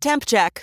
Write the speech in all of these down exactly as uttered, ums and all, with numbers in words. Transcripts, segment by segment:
Temp check.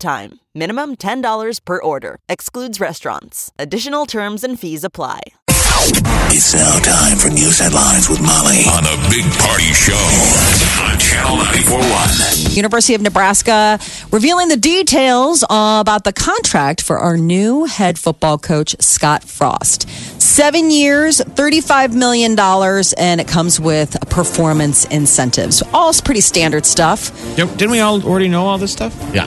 time. Minimum ten dollars per order. Excludes restaurants. Additional terms and fees apply. It's now time for News Headlines with Molly on a Big Party Show on Channel ninety-four point one. University of Nebraska revealing the details about the contract for our new head football coach, Scott Frost. Seven years, thirty-five million dollars, and it comes with performance incentives. All pretty standard stuff. Didn't we all already know all this stuff? Yeah.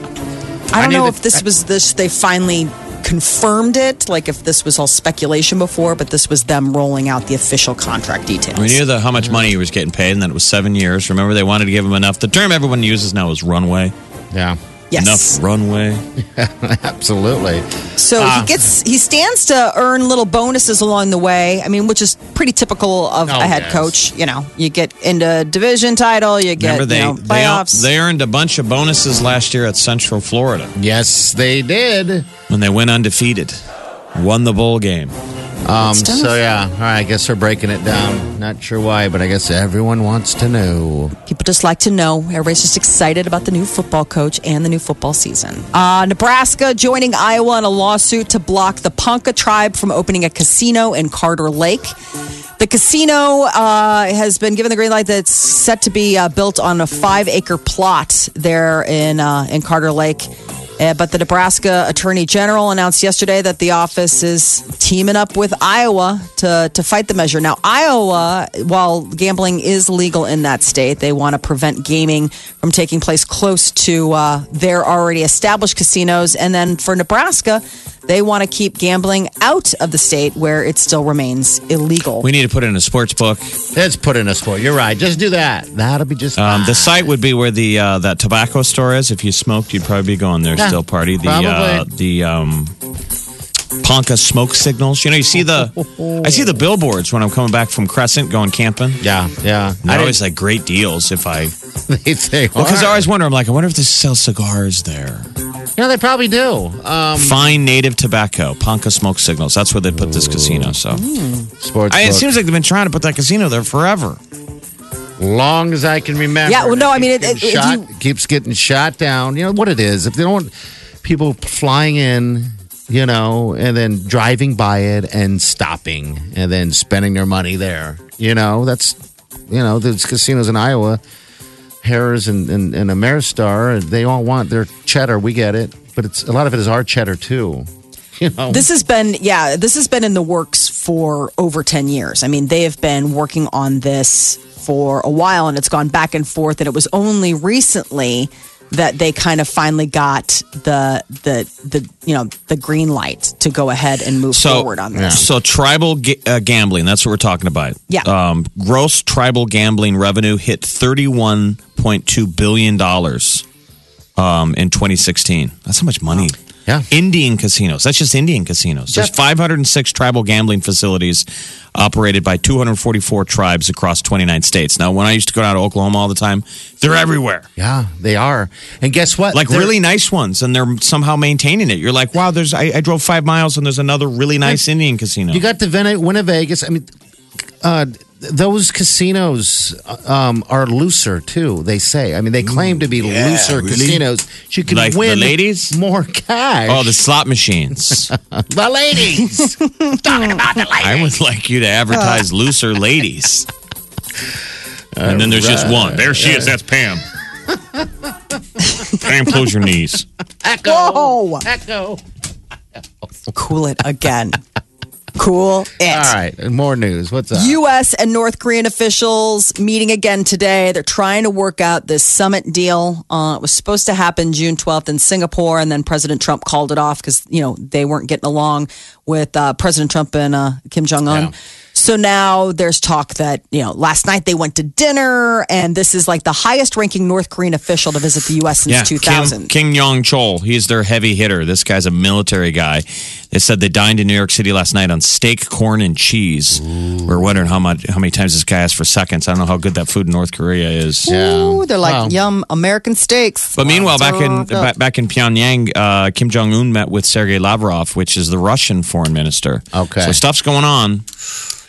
I don't I know the, if this I, was this, they finally confirmed it, like if this was all speculation before, but this was them rolling out the official contract details. We knew the, how much money he was getting paid, and that it was seven years. Remember, they wanted to give him enough. The term everyone uses now is runway. Yeah. Yes. Enough runway. Absolutely. So uh, he gets, he stands to earn little bonuses along the way. I mean, which is pretty typical of oh, a head yes. coach. You know, you get into division title, you get Remember they, you know, playoffs. They, they earned a bunch of bonuses last year at Central Florida. Yes, they did. When they went undefeated, won the bowl game. Um, so, yeah. All right, I guess they're breaking it down. Not sure why, but I guess everyone wants to know. People just like to know. Everybody's just excited about the new football coach and the new football season. Uh, Nebraska joining Iowa in a lawsuit to block the Ponca tribe from opening a casino in Carter Lake. The casino uh, has been given the green light. That's set to be uh, built on a five-acre plot there in uh, in Carter Lake. Uh, but the Nebraska Attorney General announced yesterday that the office is teaming up with Iowa to, to fight the measure. Now, Iowa, while gambling is legal in that state, they want to prevent gaming from taking place close to uh, their already established casinos. And then for Nebraska, they want to keep gambling out of the state where it still remains illegal. We need to put in a sports book. Let's put in a sport. You're right. Just do that. That'll be just fine. Um, the site would be where the uh, that tobacco store is. If you smoked, you'd probably be going there nah, still, party. The uh, the um, Ponca Smoke Signals. You know, you see the I see the billboards when I'm coming back from Crescent going camping. Yeah, yeah. And they're always like great deals if I... they say, well, because I always wonder, I'm like, I wonder if they sell cigars there. You know, they probably do. Um, Fine native tobacco, Ponca Smoke Signals. That's where they put this casino. So, mm. Sports. I, it seems like they've been trying to put that casino there forever. Long as I can remember. Yeah, well, no, I mean, it, it, shot, it, it keeps getting shot down. You know what it is. If they don't want people flying in, you know, and then driving by it and stopping and then spending their money there. You know, that's, you know, there's casinos in Iowa. Harris and, and, and Ameristar, they all want their cheddar. We get it. But it's a lot of it is our cheddar, too. You know? This has been, yeah, this has been in the works for over ten years. I mean, they have been working on this for a while, and it's gone back and forth. And it was only recently that they kind of finally got the, the, the you know, the green light to go ahead and move so, forward on this. Yeah. So tribal ga- uh, gambling, that's what we're talking about. Yeah. Um, gross tribal gambling revenue hit thirty-one point two billion dollars um, in twenty sixteen. That's how much money. Wow. Yeah. Indian casinos. That's just Indian casinos. There's five hundred six tribal gambling facilities operated by two hundred forty-four tribes across twenty-nine states. Now, when I used to go down to Oklahoma all the time, they're everywhere. Yeah, they are. And guess what? Like they're- really nice ones, and they're somehow maintaining it. You're like, wow, there's. I, I drove five miles, and there's another really nice I, Indian casino. You got to Winnevegas. I mean, uh, those casinos um, are looser, too, they say. I mean, they claim to be yeah, looser really? casinos. You can like win the ladies? More cash. Oh, the slot machines. The ladies. Talking about the ladies. I would like you to advertise looser ladies. And All then there's right. just one. There she yeah. is. That's Pam. Pam, close your knees. Echo. Whoa. Echo. Cool it again. Cool it. All right. More news. What's up? U S and North Korean officials meeting again today. They're trying to work out this summit deal. Uh, it was supposed to happen June twelfth in Singapore, and then President Trump called it off because, you know, they weren't getting along with uh, President Trump and uh, Kim Jong-un. Yeah. So now there's talk that, you know, last night they went to dinner, and this is like the highest ranking North Korean official to visit the U S since yeah, two thousand. Kim, Kim Yong-chol, he's their heavy hitter. This guy's a military guy. They said they dined in New York City last night on steak, corn, and cheese. Ooh. We're wondering how much, how many times this guy asked for seconds. I don't know how good that food in North Korea is. Yeah. Ooh, they're like, wow. Yum, American steaks. But meanwhile, back in back, back in Pyongyang, uh, Kim Jong-un met with Sergei Lavrov, which is the Russian foreign minister. Okay. So stuff's going on.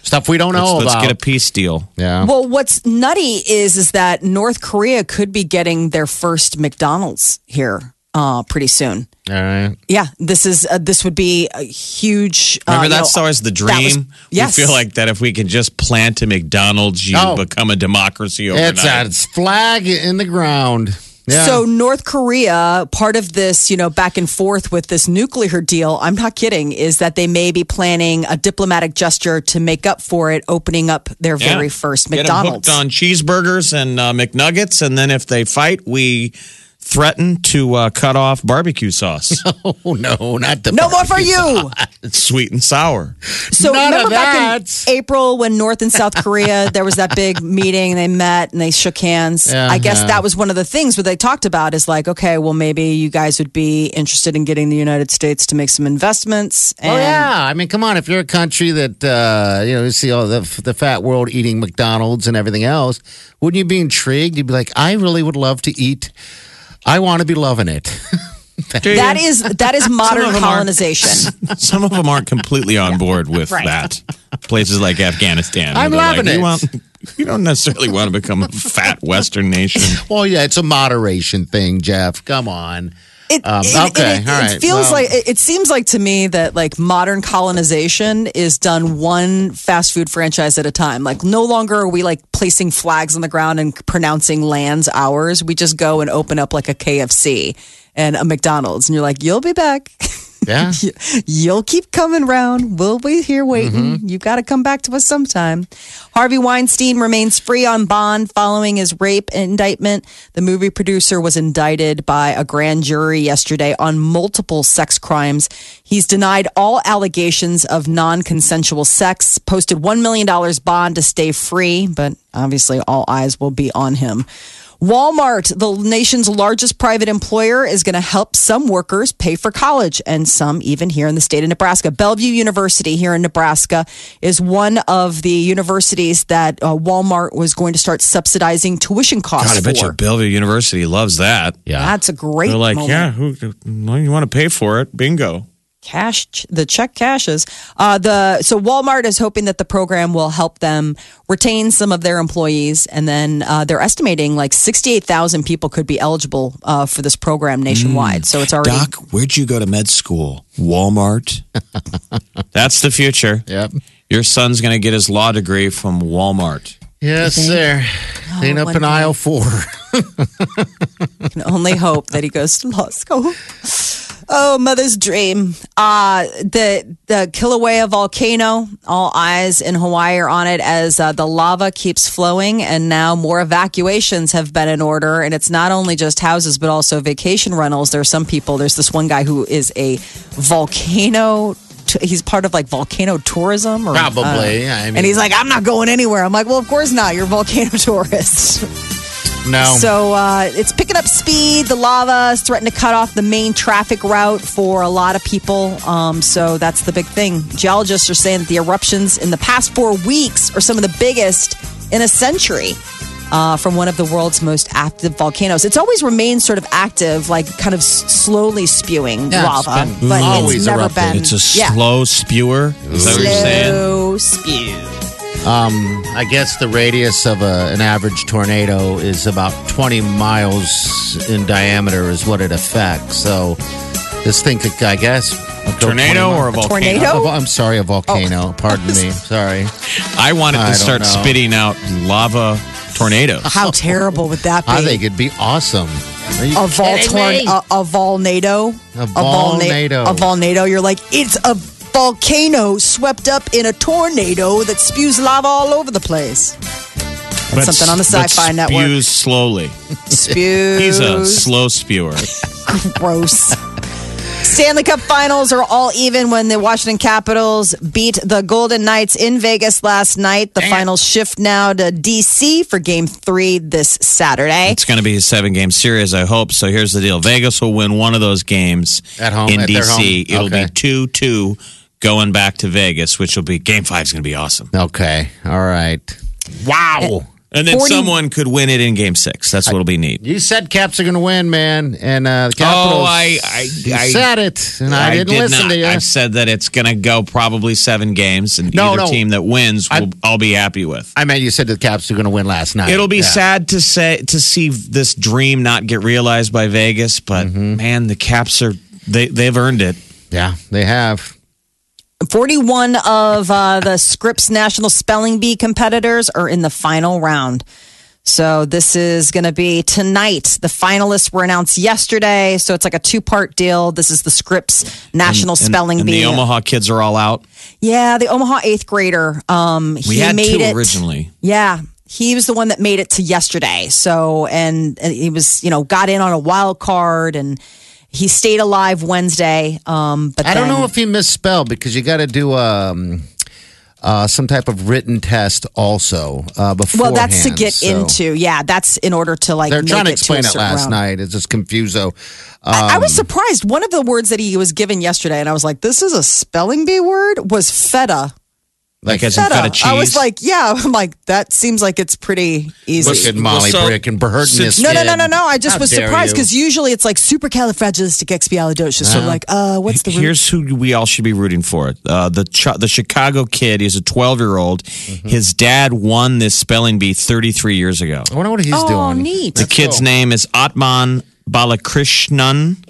Stuff we don't know let's, about. Let's get a peace deal. Yeah. Well, what's nutty is is that North Korea could be getting their first McDonald's here uh, pretty soon. All right. Yeah, this is uh, this would be a huge. Uh, Remember, that's you know, always the dream. Was, yes. We feel like that if we can just plant a McDonald's, you oh. become a democracy overnight. It's a it's flag in the ground. Yeah. So North Korea, part of this, you know, back and forth with this nuclear deal, I'm not kidding, is that they may be planning a diplomatic gesture to make up for it, opening up their yeah. very first McDonald's. Get them hooked on cheeseburgers and uh, McNuggets, and then if they fight, we threaten to uh, cut off barbecue sauce. Oh, no, not the No more for you! It's sweet and sour. So None remember back in April when North and South Korea, there was that big meeting, they met and they shook hands. Uh-huh. I guess that was one of the things where they talked about is like, okay, well, maybe you guys would be interested in getting the United States to make some investments. And- oh, yeah. I mean, come on. If you're a country that, uh, you know, you see all the, the fat world eating McDonald's and everything else, wouldn't you be intrigued? You'd be like, I really would love to eat I want to be loving it. that is that is modern some colonization. Some of them aren't completely on board with right. that. Places like Afghanistan. I'm loving like, it. You, want, you don't necessarily want to become a fat Western nation. Well, yeah, it's a moderation thing, Jeff. Come on. It, um, it, okay, it, all right. It feels well, like it, it seems like to me that like modern colonization is done one fast food franchise at a time. Like no longer are we like placing flags on the ground and pronouncing lands ours. We just go and open up like a K F C and a McDonald's, and you're like, you'll be back. Yeah, you'll keep coming round. We'll be here waiting. Mm-hmm. You got to come back to us sometime. Harvey Weinstein remains free on bond following his rape indictment. The movie producer was indicted by a grand jury yesterday on multiple sex crimes. He's denied all allegations of non-consensual sex, posted one million dollars bond to stay free, but obviously all eyes will be on him. Walmart, the nation's largest private employer, is going to help some workers pay for college, and some even here in the state of Nebraska. Bellevue University here in Nebraska is one of the universities that uh, Walmart was going to start subsidizing tuition costs God, I for. Bet you Bellevue University loves that. Yeah, that's a great They're like, moment. Yeah, who, well, you want to pay for it, bingo. Cash the check cashes. Uh, the so Walmart is hoping that the program will help them retain some of their employees, and then uh, they're estimating like sixty-eight thousand people could be eligible uh, for this program nationwide. Mm. So it's already. Doc, where'd you go to med school? Walmart. That's the future. Yep, your son's going to get his law degree from Walmart. Yes, sir. Oh, Ain't up in day. aisle four. I can only hope that he goes to law school. Oh, mother's dream. Uh, the the Kilauea volcano, all eyes in Hawaii are on it as uh, the lava keeps flowing, and now more evacuations have been in order. And it's not only just houses, but also vacation rentals. There are some people, there's this one guy who is a volcano He's part of like volcano tourism, or, probably. Uh, I mean, and he's like, "I'm not going anywhere." I'm like, "Well, of course not. You're a volcano tourist." No. So uh, it's picking up speed. The lava is threatening to cut off the main traffic route for a lot of people. Um, so that's the big thing. Geologists are saying that the eruptions in the past four weeks are some of the biggest in a century. Uh, from one of the world's most active volcanoes. It's always remained sort of active, like kind of s- slowly spewing yeah, lava. It's been, but always it's never erupted. Been. It's a yeah. slow spewer. Is that what you're saying? Slow spew. Um, I guess the radius of a, an average tornado is about twenty miles in diameter is what it affects. So this thing could, I guess... A tornado or a volcano? A tornado? I'm sorry, a volcano. Oh. Pardon me. Sorry. I wanted I to start know. spitting out lava... Tornadoes. How terrible would that be? I think it'd be awesome. A voltornado. A, a volnado. A volnado. A volnado. You're like, it's a volcano swept up in a tornado that spews lava all over the place. That's but something on the Sci-Fi spews Network. Spews slowly. Spews. He's a slow spewer. Gross. Stanley Cup finals are all even when the Washington Capitals beat the Golden Knights in Vegas last night. The Dang finals it. shift now to D C for game three this Saturday. It's going to be a seven-game series, I hope. So here's the deal. Vegas will win one of those games at home, in at D C. Their home. It'll okay. be two two going back to Vegas, which will be game five is going to be awesome. Okay. All right. Wow. It- And then forty someone could win it in game six. That's what'll be neat. You said Caps are going to win, man. And uh, the Capitals. Oh, I, I, I said it, and I, I didn't did listen not. to you. I've said that it's going to go probably seven games, and no, either no. team that wins, will, I, I'll be happy with. I meant you said the Caps are going to win last night. It'll be yeah. sad to say to see this dream not get realized by Vegas, but mm-hmm. man, the Caps are they they've earned it. Yeah, they have. forty-one of uh, the Scripps National Spelling Bee competitors are in the final round. So this is going to be tonight. The finalists were announced yesterday, so it's like a two-part deal. This is the Scripps National and, and, Spelling and Bee. And the Omaha kids are all out? Yeah, the Omaha eighth grader. Um, he we had made two it, originally. Yeah, he was the one that made it to yesterday. So and, and he was, you know, got in on a wild card and... He stayed alive Wednesday. Um, but I then- don't know if he misspelled because you got to do um, uh, some type of written test also uh, beforehand. Well, that's to get so. into. Yeah, that's in order to like. They're make trying to explain it, to it last round. night. It's just confuso. Um, I-, I was surprised. One of the words that he was given yesterday, and I was like, "This is a spelling bee word." Was feta. Like, like as feta. in feta cheese? I was like, yeah. I'm like, that seems like it's pretty easy. Look at Molly well, so, Brick and Burhardness. No, no, no, no, no. I just How was surprised because usually it's like supercalifragilisticexpialidocious. Uh-huh. So I'm like, uh, what's the root? Here's who we all should be rooting for. Uh, the Ch- the Chicago kid. He's a twelve-year-old. Mm-hmm. His dad won this spelling bee thirty-three years ago. I wonder what he's oh, doing. Oh, neat. The That's kid's cool. name is Atman Balakrishnan.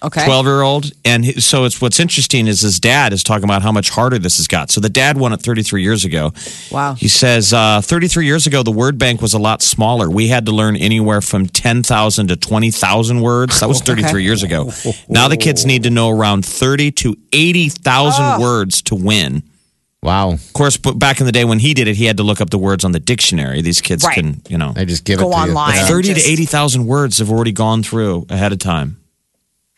Okay. twelve-year-old. And he, so it's what's interesting is his dad is talking about how much harder this has got. So the dad won it thirty-three years ago. Wow. He says, uh, thirty-three years ago, the word bank was a lot smaller. We had to learn anywhere from ten thousand to twenty thousand words. That was thirty-three okay. years ago. Now the kids need to know around thirty to eighty thousand oh. words to win. Wow. Of course, but back in the day when he did it, he had to look up the words on the dictionary. These kids right. can, you know. They just give go it to online. You. But thirty just... to eighty thousand words have already gone through ahead of time.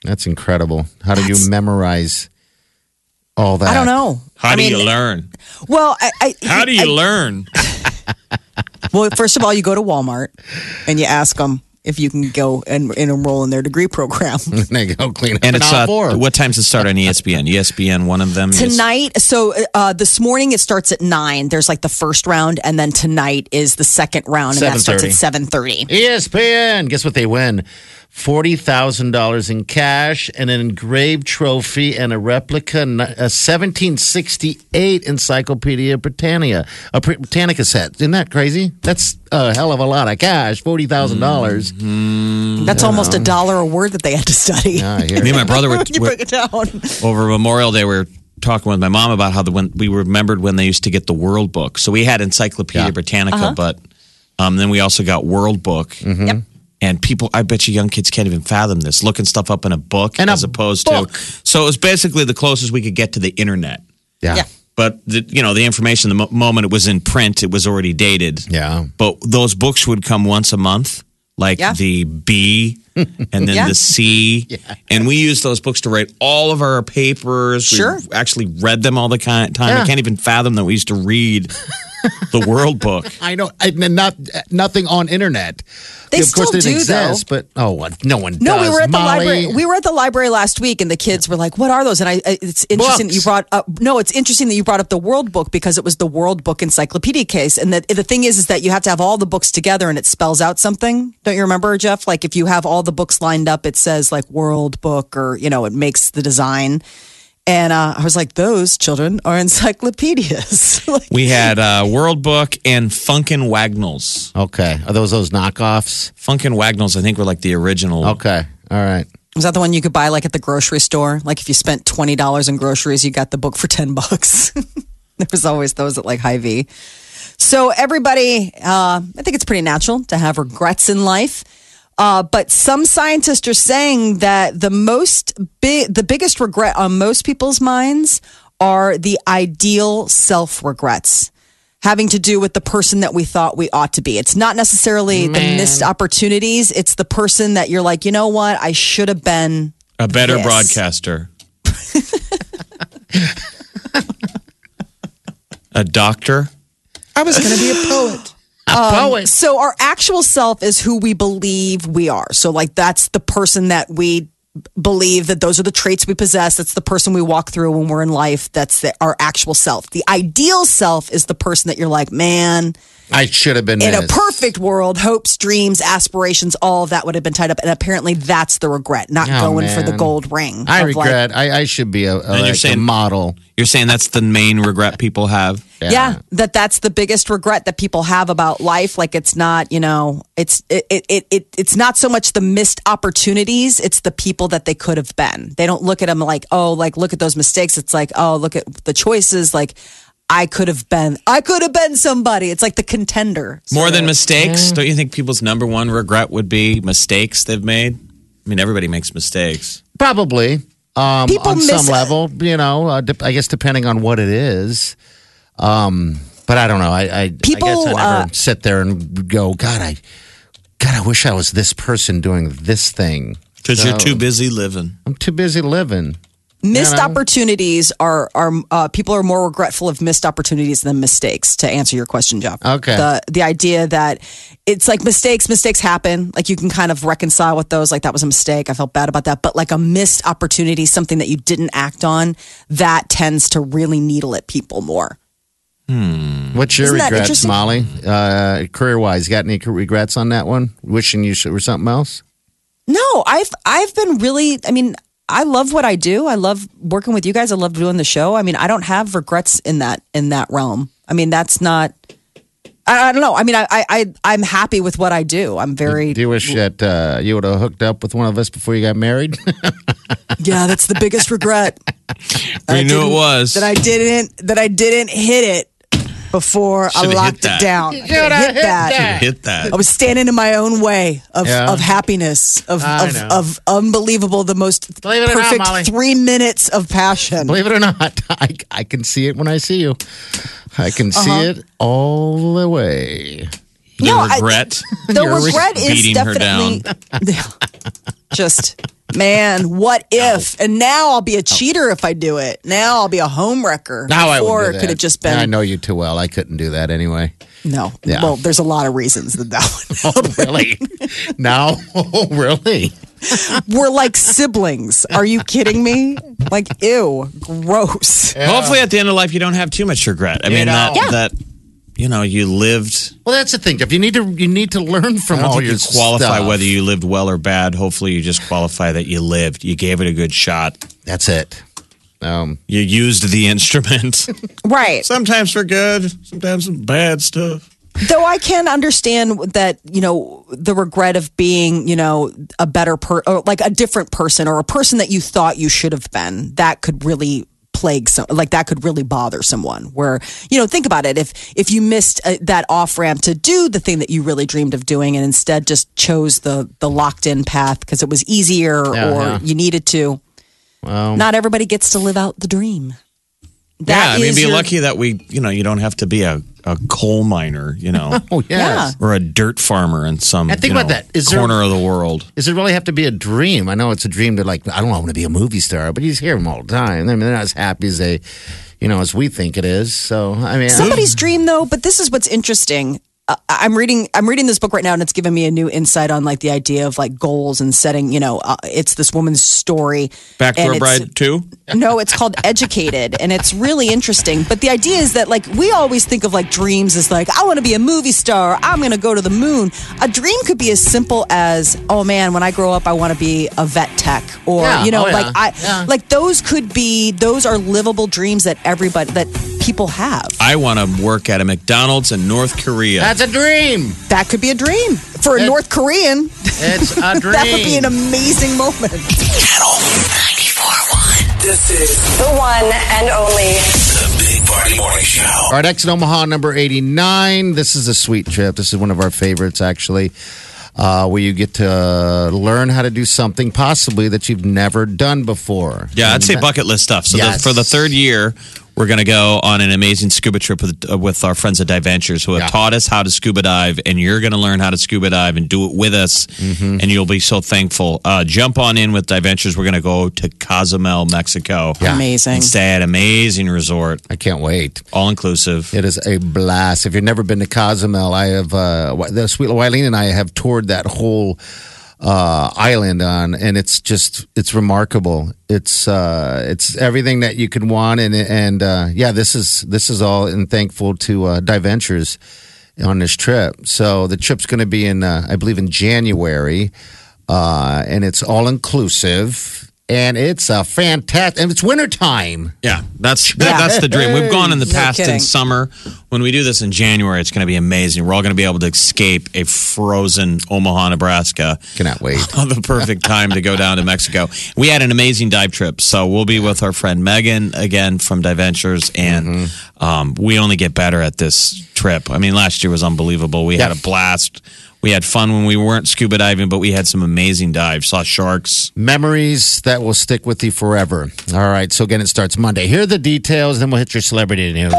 That's incredible. How do That's, you memorize all that? I don't know. How I do mean, you learn? Well, I, I, how do you I, learn? Well, first of all, you go to Walmart and you ask them if you can go and, and enroll in their degree program. And they go clean up. And it's uh, what times it start on E S P N? E S P N, one of them tonight. Is- so uh, this morning it starts at nine. There's like the first round, and then tonight is the second round, and that starts at seven thirty. E S P N. Guess what they win. forty thousand dollars in cash, and an engraved trophy, and a replica a seventeen sixty-eight Encyclopedia Britannica, a Britannica set. Isn't that crazy? That's a hell of a lot of cash, forty thousand dollars. Mm-hmm. That's almost know. a dollar a word that they had to study. Ah, Me and my brother were, were over Memorial Day, we were talking with my mom about how the when we remembered when they used to get the World Book. So we had Encyclopedia yeah. Britannica, uh-huh. but um, then we also got World Book. Mm-hmm. Yep. And people, I bet you young kids can't even fathom this, looking stuff up in a book in as a opposed book. to. So it was basically the closest we could get to the internet. Yeah. yeah. But, the, you know, the information, the mo- moment it was in print, it was already dated. Yeah. But those books would come once a month, like yeah. the B and then yeah. the C. Yeah. And we used those books to write all of our papers. Sure. We actually read them all the time. Yeah. I can't even fathom that we used to read the World Book. I know. I mean, not, nothing on internet. They yeah, of still course do, exist, though. But oh, no one. No, does. we were at Molly. the library. We were at the library last week, and the kids were like, "What are those?" And I, it's interesting Books. that you brought up. No, it's interesting that you brought up the World Book because it was the World Book Encyclopedia case. And the the thing is, is that you have to have all the books together, and it spells out something. Don't you remember, Jeff? Like if you have all the books lined up, it says like World Book, or you know, it makes the design. And uh, I was like, those children are encyclopedias. Like, we had uh, World Book and Funk and Wagnalls. Okay. Are those those knockoffs? Funk and Wagnalls, I think, were like the original. Okay. All right. Was that the one you could buy like at the grocery store? Like if you spent twenty dollars in groceries, you got the book for ten bucks. There was always those at like Hy-Vee. So everybody, uh, I think it's pretty natural to have regrets in life. Uh, but some scientists are saying that the most bi- the biggest regret on most people's minds are the ideal self-regrets, having to do with the person that we thought we ought to be. It's not necessarily Man. the missed opportunities. It's the person that you're like, you know what? I should have been a better this. broadcaster. A doctor? I was going to be a poet. A um, poet. So our actual self is who we believe we are. So like that's the person that we believe that those are the traits we possess. That's the person we walk through when we're in life. That's the, our actual self. The ideal self is the person that you're like, man, I should have been in this. A perfect world, hopes, dreams, aspirations, all of that would have been tied up. And apparently that's the regret, not oh, going man. for the gold ring. I regret. Like, I, I should be a, a, like, you're saying, a model. You're saying that's the main regret people have? Yeah. yeah, that that's the biggest regret that people have about life. Like it's not, you know, it's it, it it it's not so much the missed opportunities. It's the people that they could have been. They don't look at them like, oh, like look at those mistakes. It's like, oh, look at the choices. Like, I could have been, I could have been somebody. It's like the contender. So More than mistakes. Yeah. Don't you think people's number one regret would be mistakes they've made? I mean, everybody makes mistakes. Probably. Um, people on miss some it. level, you know, uh, de- I guess depending on what it is. Um, but I don't know. I, I, people, I guess I never uh, sit there and go, God, I, God, I wish I was this person doing this thing. Because so, you're too busy living. I'm too busy living. Missed you know? opportunities are are uh, people are more regretful of missed opportunities than mistakes. To answer your question, Jeff. Okay. The the idea that it's like mistakes, mistakes happen. Like you can kind of reconcile with those. Like that was a mistake. I felt bad about that. But like a missed opportunity, something that you didn't act on, that tends to really needle at people more. Hmm. What's your Isn't regrets, Molly? Uh, career wise, got any regrets on that one? Wishing you should, or something else? No, I've I've been really. I mean. I love what I do. I love working with you guys. I love doing the show. I mean, I don't have regrets in that in that realm. I mean, that's not. I, I don't know. I mean, I I I'm happy with what I do. I'm very. Do you wish that uh, you would have hooked up with one of us before you got married? Yeah, that's the biggest regret. We knew it was that I didn't that I didn't hit it. Before Should've I locked it down. I hit, hit that. that. hit that. I was standing in my own way of, yeah. of happiness, of, of, of unbelievable, the most Believe perfect not, three minutes of passion. Believe it or not, I, I can see it when I see you. I can uh-huh. see it all the way. The no, regret. I, the regret is definitely... Just... Man, what if? Ow. And now I'll be a cheater Ow. if I do it. Now I'll be a homewrecker. Now I Or could have just been. I know you too well. I couldn't do that anyway. No. Yeah. Well, there's a lot of reasons that that would happen. Oh, really? No? Oh, really? We're like siblings. Are you kidding me? Like, ew, gross. Yeah. Hopefully at the end of life, you don't have too much regret. I you mean, that, yeah. that, you know, you lived. Well, that's the thing. If you need to, you need to learn from all your stuff. You qualify whether you lived well or bad. Hopefully, you just qualify that you lived. You gave it a good shot. That's it. Um, you used the instrument, right? Sometimes for good, sometimes some bad stuff. Though I can understand that, you know, the regret of being, you know, a better per, or like a different person, or a person that you thought you should have been. That could really. Plague some, like that could really bother someone where, you know, think about it. If, if you missed uh, that off ramp to do the thing that you really dreamed of doing and instead just chose the, the locked in path because it was easier yeah, or yeah. you needed to, well, not everybody gets to live out the dream. That yeah. I mean, be your... lucky that we, you know, you don't have to be a, a coal miner, you know, oh, yes. yeah. or a dirt farmer in some I think you know, about that. Is corner there, of the world. Does it really have to be a dream? I know it's a dream to like, I don't want to be a movie star, but you hear them all the time. I mean, they're not as happy as they, you know, as we think it is. So, I mean, somebody's I, dream though, but this is what's interesting. Uh, I'm reading, I'm reading this book right now and it's giving me a new insight on like the idea of like goals and setting, you know, uh, it's this woman's story. Backdoor Bride two? No, it's called Educated and it's really interesting. But the idea is that like, we always think of like dreams as like, I want to be a movie star. I'm going to go to the moon. A dream could be as simple as, oh man, when I grow up, I want to be a vet tech or, yeah, you know, oh, yeah. like I, yeah. like those could be, those are livable dreams that everybody, that people have. I want to work at a McDonald's in North Korea. That's That's a dream. That could be a dream. For a it, North Korean, it's a dream. That would be an amazing moment. Channel ninety-four point one. This is the one and only The Big Party Morning Show. All right, Exit Omaha number eighty-nine. This is a sweet trip. This is one of our favorites, actually, uh, where you get to uh, learn how to do something possibly that you've never done before. Yeah, I'd say bucket list stuff. So yes. the, for the third year... We're going to go on an amazing scuba trip with, uh, with our friends at Dive Ventures who have yeah. taught us how to scuba dive, and you're going to learn how to scuba dive and do it with us, mm-hmm. and you'll be so thankful. Uh, jump on in with Dive Ventures. We're going to go to Cozumel, Mexico. Yeah. Amazing. And stay at an amazing resort. I can't wait. All-inclusive. It is a blast. If you've never been to Cozumel, I have, uh, the sweet Wileen and I have toured that whole Uh, island on, and it's just it's remarkable. It's uh, it's everything that you could want, and and uh, yeah, this is this is all, and thankful to uh, Dive Ventures on this trip. So the trip's going to be in uh, I believe in January, uh, and it's all inclusive, and it's a fantastic, and it's wintertime. Yeah, that's that, yeah. that's the dream. We've gone in the no past kidding. in summer. When we do this in January, it's going to be amazing. We're all going to be able to escape a frozen Omaha, Nebraska. Cannot wait. The perfect time to go down to Mexico. We had an amazing dive trip, so we'll be with our friend Megan again from Dive Ventures, and mm-hmm. um, we only get better at this trip. I mean, last year was unbelievable. We yeah. had a blast. We had fun when we weren't scuba diving, but we had some amazing dives. Saw sharks. Memories that will stick with you forever. All right, so again, it starts Monday. Here are the details, then we'll hit your celebrity news.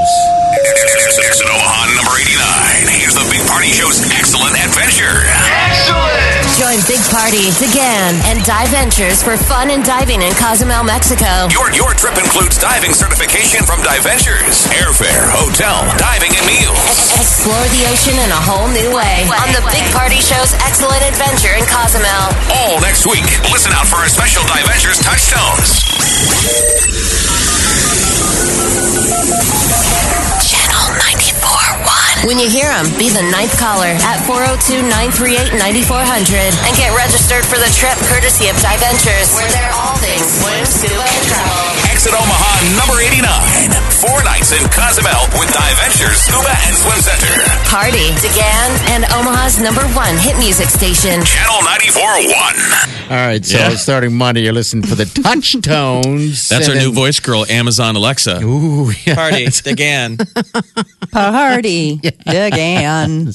It's Omaha number eighty-nine. Here's the Big Party Show's Excellent Adventure. Excellent! Join Big Party, DeGan, and Dive Ventures for fun and diving in Cozumel, Mexico. Your your trip includes diving certification from Dive Ventures, airfare, hotel, diving, and meals. Explore the ocean in a whole new way on the Big Party Show's Excellent Adventure in Cozumel. All next week. Listen out for our special Dive Ventures touchstones. When you hear them, be the ninth caller at four oh two, nine three eight, nine four zero zero and get registered for the trip courtesy of Dive Ventures, where they're all things swim, scuba, and travel. Exit Omaha number eighty-nine. Four nights in Cozumel with Dive Ventures Scuba and Swim Center. Party, DeGan, and Omaha's number one hit music station. Channel ninety-four point one. All right, so yeah. starting Monday, you're listening for the Touchstones. That's our then... new voice girl, Amazon Alexa. Ooh, yeah. Party, DeGan. Party. Yeah. Again.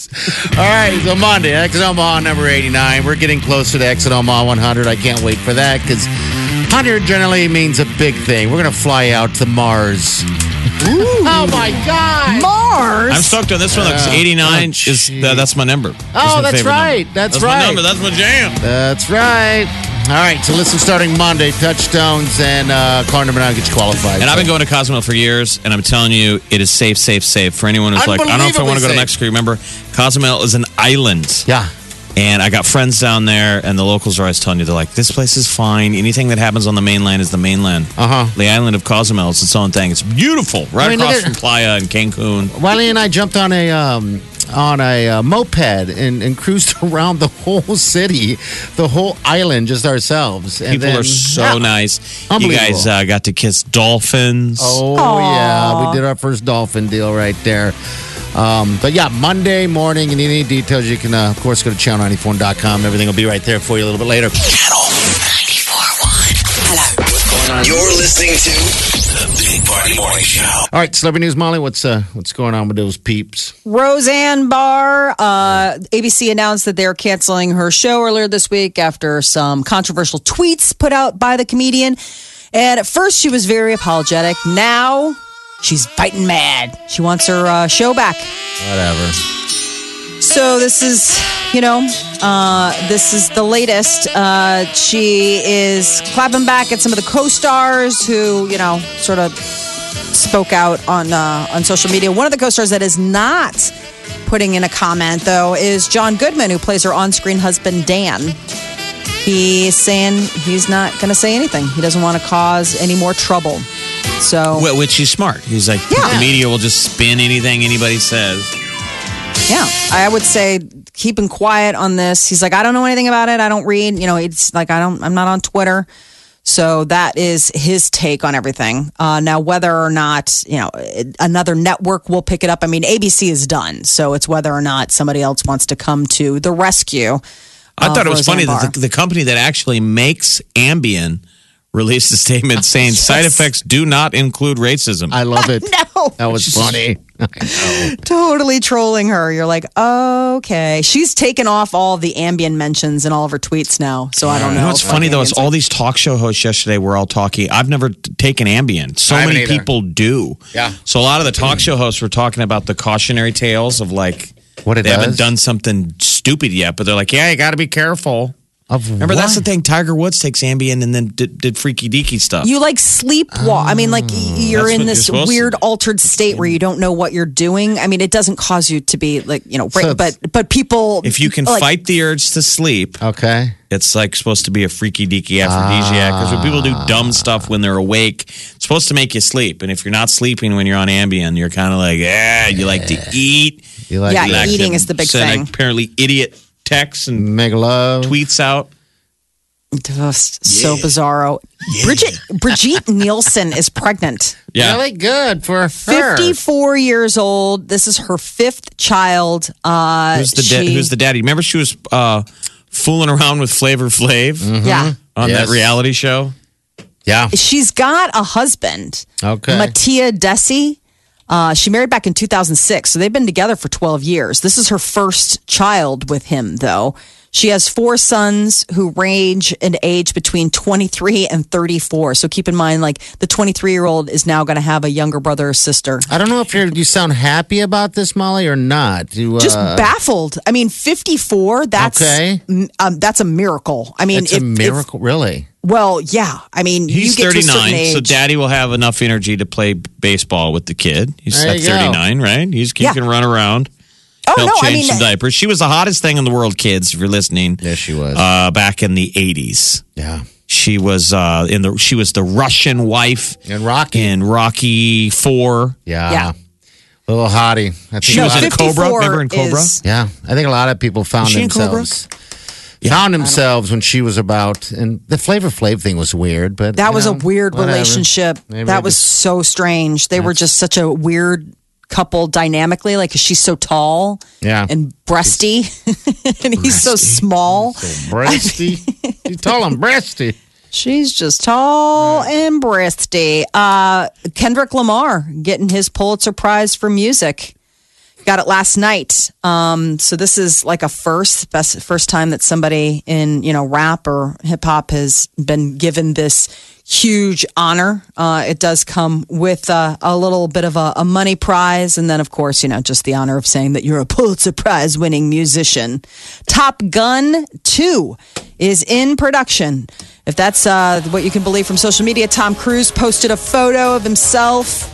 All right, so Monday, Exit Omaha number eighty-nine. We're getting closer to Exit Omaha one hundred. I can't wait for that, because one hundred generally means a big thing. We're going to fly out to Mars. Ooh. Oh, my God. Mars? I'm stoked on this one. Uh, eighty-nine, oh, is uh, that's my number. That's oh, my that's right. Number. That's, that's right. That's my number. That's my jam. That's right. All right, so listen, starting Monday, Touchstones and uh, car number nine gets you qualified. And so. I've been going to Cozumel for years, and I'm telling you, it is safe, safe, safe. For anyone who's like, I don't know if I want to go to Mexico, remember, Cozumel is an island. Yeah. And I got friends down there, and the locals are always telling you, they're like, this place is fine. Anything that happens on the mainland is the mainland. Uh-huh. The island of Cozumel is its own thing. It's beautiful, right I mean, across from Playa and Cancun. Wiley and I jumped on a... Um on a uh, moped and, and cruised around the whole city, the whole island, just ourselves. And people then, are so yeah. nice. You guys uh, got to kiss dolphins. Oh, aww. Yeah. We did our first dolphin deal right there. Um, but, yeah, Monday morning, and any details, you can, uh, of course, go to channel ninety-four dot com. Everything will be right there for you a little bit later. Channel ninety-four point one. Hello. What's going on? You're listening to... Big Party Morning Show. All right, celebrity news, Molly. What's uh, what's going on with those peeps? Roseanne Barr. Uh, A B C announced that they're canceling her show earlier this week after some controversial tweets put out by the comedian. And at first, she was very apologetic. Now, she's biting mad. She wants her uh, show back. Whatever. So this is, you know, uh, this is the latest. Uh, she is clapping back at some of the co-stars who, you know, sort of spoke out on uh, on social media. One of the co-stars that is not putting in a comment, though, is John Goodman, who plays her on-screen husband, Dan. He's saying he's not going to say anything. He doesn't want to cause any more trouble. So, which is smart. He's like, yeah. the media will just spin anything anybody says. Yeah, I would say keeping quiet on this. He's like, I don't know anything about it. I don't read. You know, it's like, I don't, I'm not on Twitter. So that is his take on everything. Uh, now, whether or not, you know, another network will pick it up. I mean, A B C is done. So it's whether or not somebody else wants to come to the rescue. I thought it was funny that the, the company that actually makes Ambien released a statement saying yes. side effects do not include racism. I love it. No. That was funny. Totally trolling her. You're like, okay. She's taken off all the Ambien mentions in all of her tweets now, so I don't know. You know what's funny, though, is all these talk show hosts yesterday were all talking. I've never taken Ambien. So many either. people do. Yeah. So a lot of the talk show hosts were talking about the cautionary tales of, like, what it they does? haven't done something stupid yet, but they're like, yeah, you got to be careful. Of Remember, what? that's the thing. Tiger Woods takes Ambien and then did, did freaky deaky stuff. You like sleepwalk. Oh, I mean, like you're in this you're weird altered state where you don't know what you're doing. I mean, it doesn't cause you to be like, you know, so but but people. If you can like, fight the urge to sleep. Okay. It's like supposed to be a freaky deaky aphrodisiac because ah. when people do dumb stuff when they're awake, it's supposed to make you sleep. And if you're not sleeping when you're on Ambien, you're kind of like, yeah, you like to eat. You like yeah, eat. eating is the big thing. Apparently idiot. Texts and make love tweets out. Just so yeah. bizarro. Yeah. Bridget Brigitte Nielsen is pregnant. Yeah. Really good for her. fifty-four years old. This is her fifth child. Uh, who's, the she, da- who's the daddy? Remember she was uh, fooling around with Flavor Flav? Mm-hmm. Yeah. On yes. that reality show? Yeah. She's got a husband. Okay. Mattia Desi. Uh, she married back in two thousand six, so they've been together for twelve years. This is her first child with him, though. She has four sons who range in age between twenty-three and thirty-four. So keep in mind, like, the twenty-three-year-old is now going to have a younger brother or sister. I don't know if you're, you sound happy about this, Molly, or not. You, uh... Just baffled. I mean, fifty-four, that's, okay. um, that's a miracle. I mean, It's if, a miracle, if, really? Well, yeah. I mean, he's you get thirty-nine, so daddy will have enough energy to play baseball with the kid. He's at thirty-nine, go. right? He's, he yeah. can run around. Oh, Help no, change I mean, some diapers. She was the hottest thing in the world, kids, if you're listening. Yes, she was. Uh, back in the eighties. Yeah. She was uh, in the she was the Russian wife in Rocky. In Rocky four. Yeah. Yeah. A little hottie. I think she was in Cobra. Remember in Cobra? Is... Yeah. I think a lot of people found themselves. Yeah. Found themselves when she was about, and the Flavor Flav thing was weird, but that was know, a weird whatever. relationship. Maybe that was just, so strange. They were just such a weird couple dynamically, like she's so tall yeah. and breasty, and breasty. he's so small. So breasty. She's tall and breasty. She's just tall yeah. and breasty. Uh, Kendrick Lamar getting his Pulitzer Prize for music. Got it last night. Um, so this is like a first, best, first time that somebody in, you know, rap or hip hop has been given this huge honor. Uh, it does come with uh, a little bit of a, a money prize. And then, of course, you know, just the honor of saying that you're a Pulitzer Prize winning musician. Top Gun two is in production. If that's uh, what you can believe from social media, Tom Cruise posted a photo of himself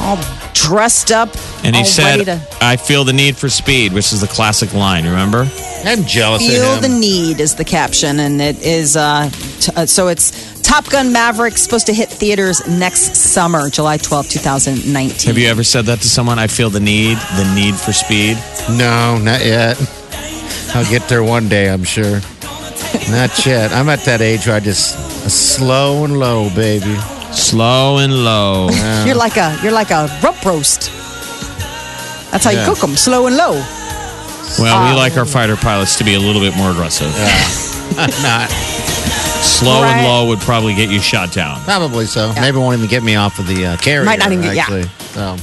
all dressed up. And he all said, to- I feel the need for speed, which is the classic line, remember? I'm jealous feel of him. Feel the need is the caption. And it is, uh, t- uh, so it's Top Gun Maverick, supposed to hit theaters next summer, July twelfth, twenty nineteen. Have you ever said that to someone? I feel the need, the need for speed? No, not yet. I'll get there one day, I'm sure. Not yet. I'm at that age where I just slow and low, baby. Slow and low. Yeah. You're like a you're like a rump roast. That's how yeah. you cook them, slow and low. Well, um, we like our fighter pilots to be a little bit more aggressive. Yeah. Not slow right. and low would probably get you shot down. Probably so. Yeah. Maybe it won't even get me off of the uh, carrier. Might not even get you. Yeah. So.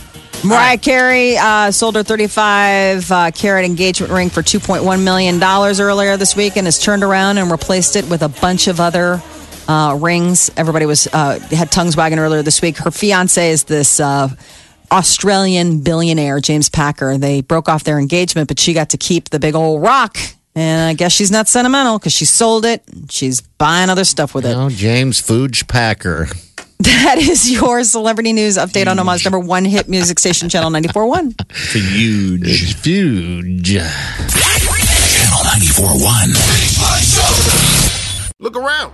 Mariah right. Carey uh, sold her thirty-five carat uh, engagement ring for two point one million dollars earlier this week and has turned around and replaced it with a bunch of other uh, rings. Everybody was uh, had tongues wagging earlier this week. Her fiancé is this uh, Australian billionaire, James Packer. They broke off their engagement, but she got to keep the big old rock. And I guess she's not sentimental because she sold it. She's buying other stuff with it. Oh, James Fooge Packer. That is your celebrity news update huge. on Omaha's number one hit music station, Channel ninety-four point one. It's a huge. It's huge. Channel ninety-four point one. Look around.